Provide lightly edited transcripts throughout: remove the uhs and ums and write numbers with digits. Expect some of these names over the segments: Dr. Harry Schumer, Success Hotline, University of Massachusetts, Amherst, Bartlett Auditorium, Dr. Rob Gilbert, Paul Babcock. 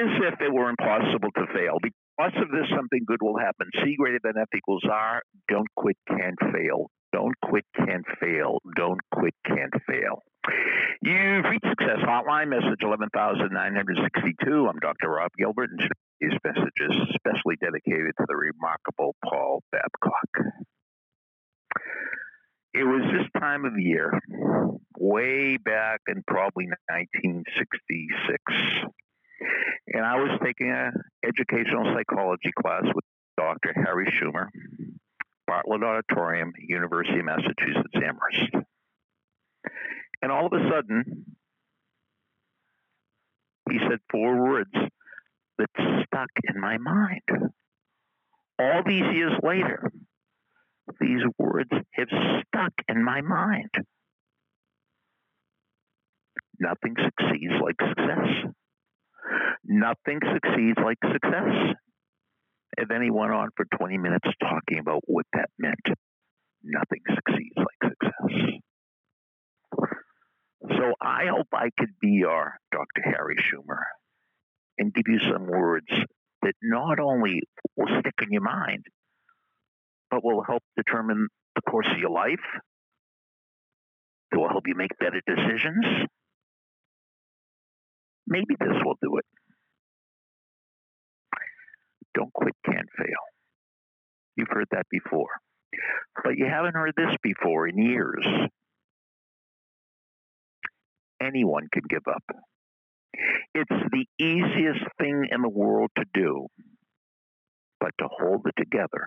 as if it were impossible to fail. Because of this, something good will happen. C greater than F equals R. Don't quit, can't fail. Don't quit, can't fail. Don't quit, can't fail. You've reached Success Hotline, message 11,962. I'm Dr. Rob Gilbert, and today's message is especially dedicated to the remarkable Paul Babcock. It was this time of year, way back in probably 1966, and I was taking an educational psychology class with Dr. Harry Schumer, Bartlett Auditorium, University of Massachusetts, Amherst. And all of a sudden, he said four words that stuck in my mind. All these years later, these words have stuck in my mind. Nothing succeeds like success. Nothing succeeds like success. And then he went on for 20 minutes talking about what that meant. Nothing succeeds like success. So I hope I could be your Dr. Harry Schumer and give you some words that not only will stick in your mind, but will help determine the course of your life, that will help you make better decisions. Maybe this will do it. Don't quit, can't fail. You've heard that before, but you haven't heard this before in years. Anyone can give up. It's the easiest thing in the world to do, but to hold it together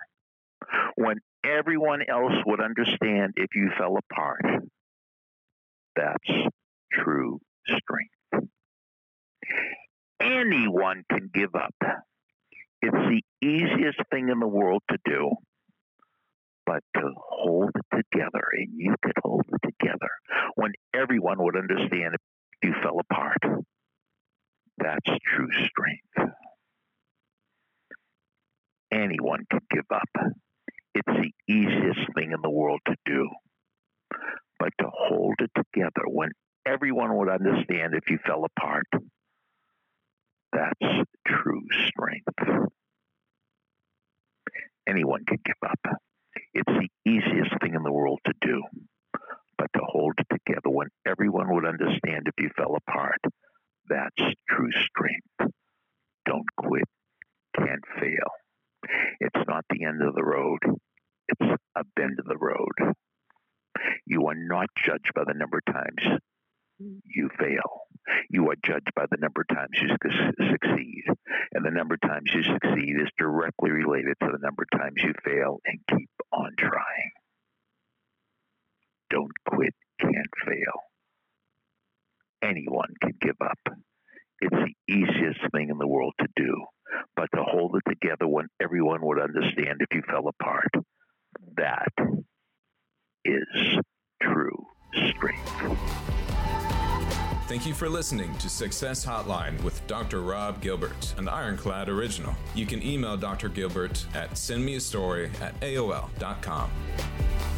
when everyone else would understand if you fell apart, that's true strength. Anyone can give up. It's the easiest thing in the world to do, but to hold it together, and you could hold it together when everyone would understand if you fell apart. That's true strength. Anyone can give up. It's the easiest thing in the world to do, but to hold it together when everyone would understand if you fell apart, that's true strength. Anyone can give up. It's the easiest thing in the world to do, but to hold it together when everyone would understand if you fell apart, that's true strength. Don't quit, can't fail. It's not the end of the road. It's a bend of the road. You are not judged by the number of times you fail. You are judged by the number of times you succeed. And the number of times you succeed is directly related to the number of times you fail, and keep on trying. Don't quit, can't fail. Anyone can give up. It's the easiest thing in the world to do, but to hold it together when everyone would understand if you fell apart, that is true strength. Thank you for listening to Success Hotline with Dr. Rob Gilbert, an Ironclad original. You can email Dr. Gilbert at sendmeastory@aol.com.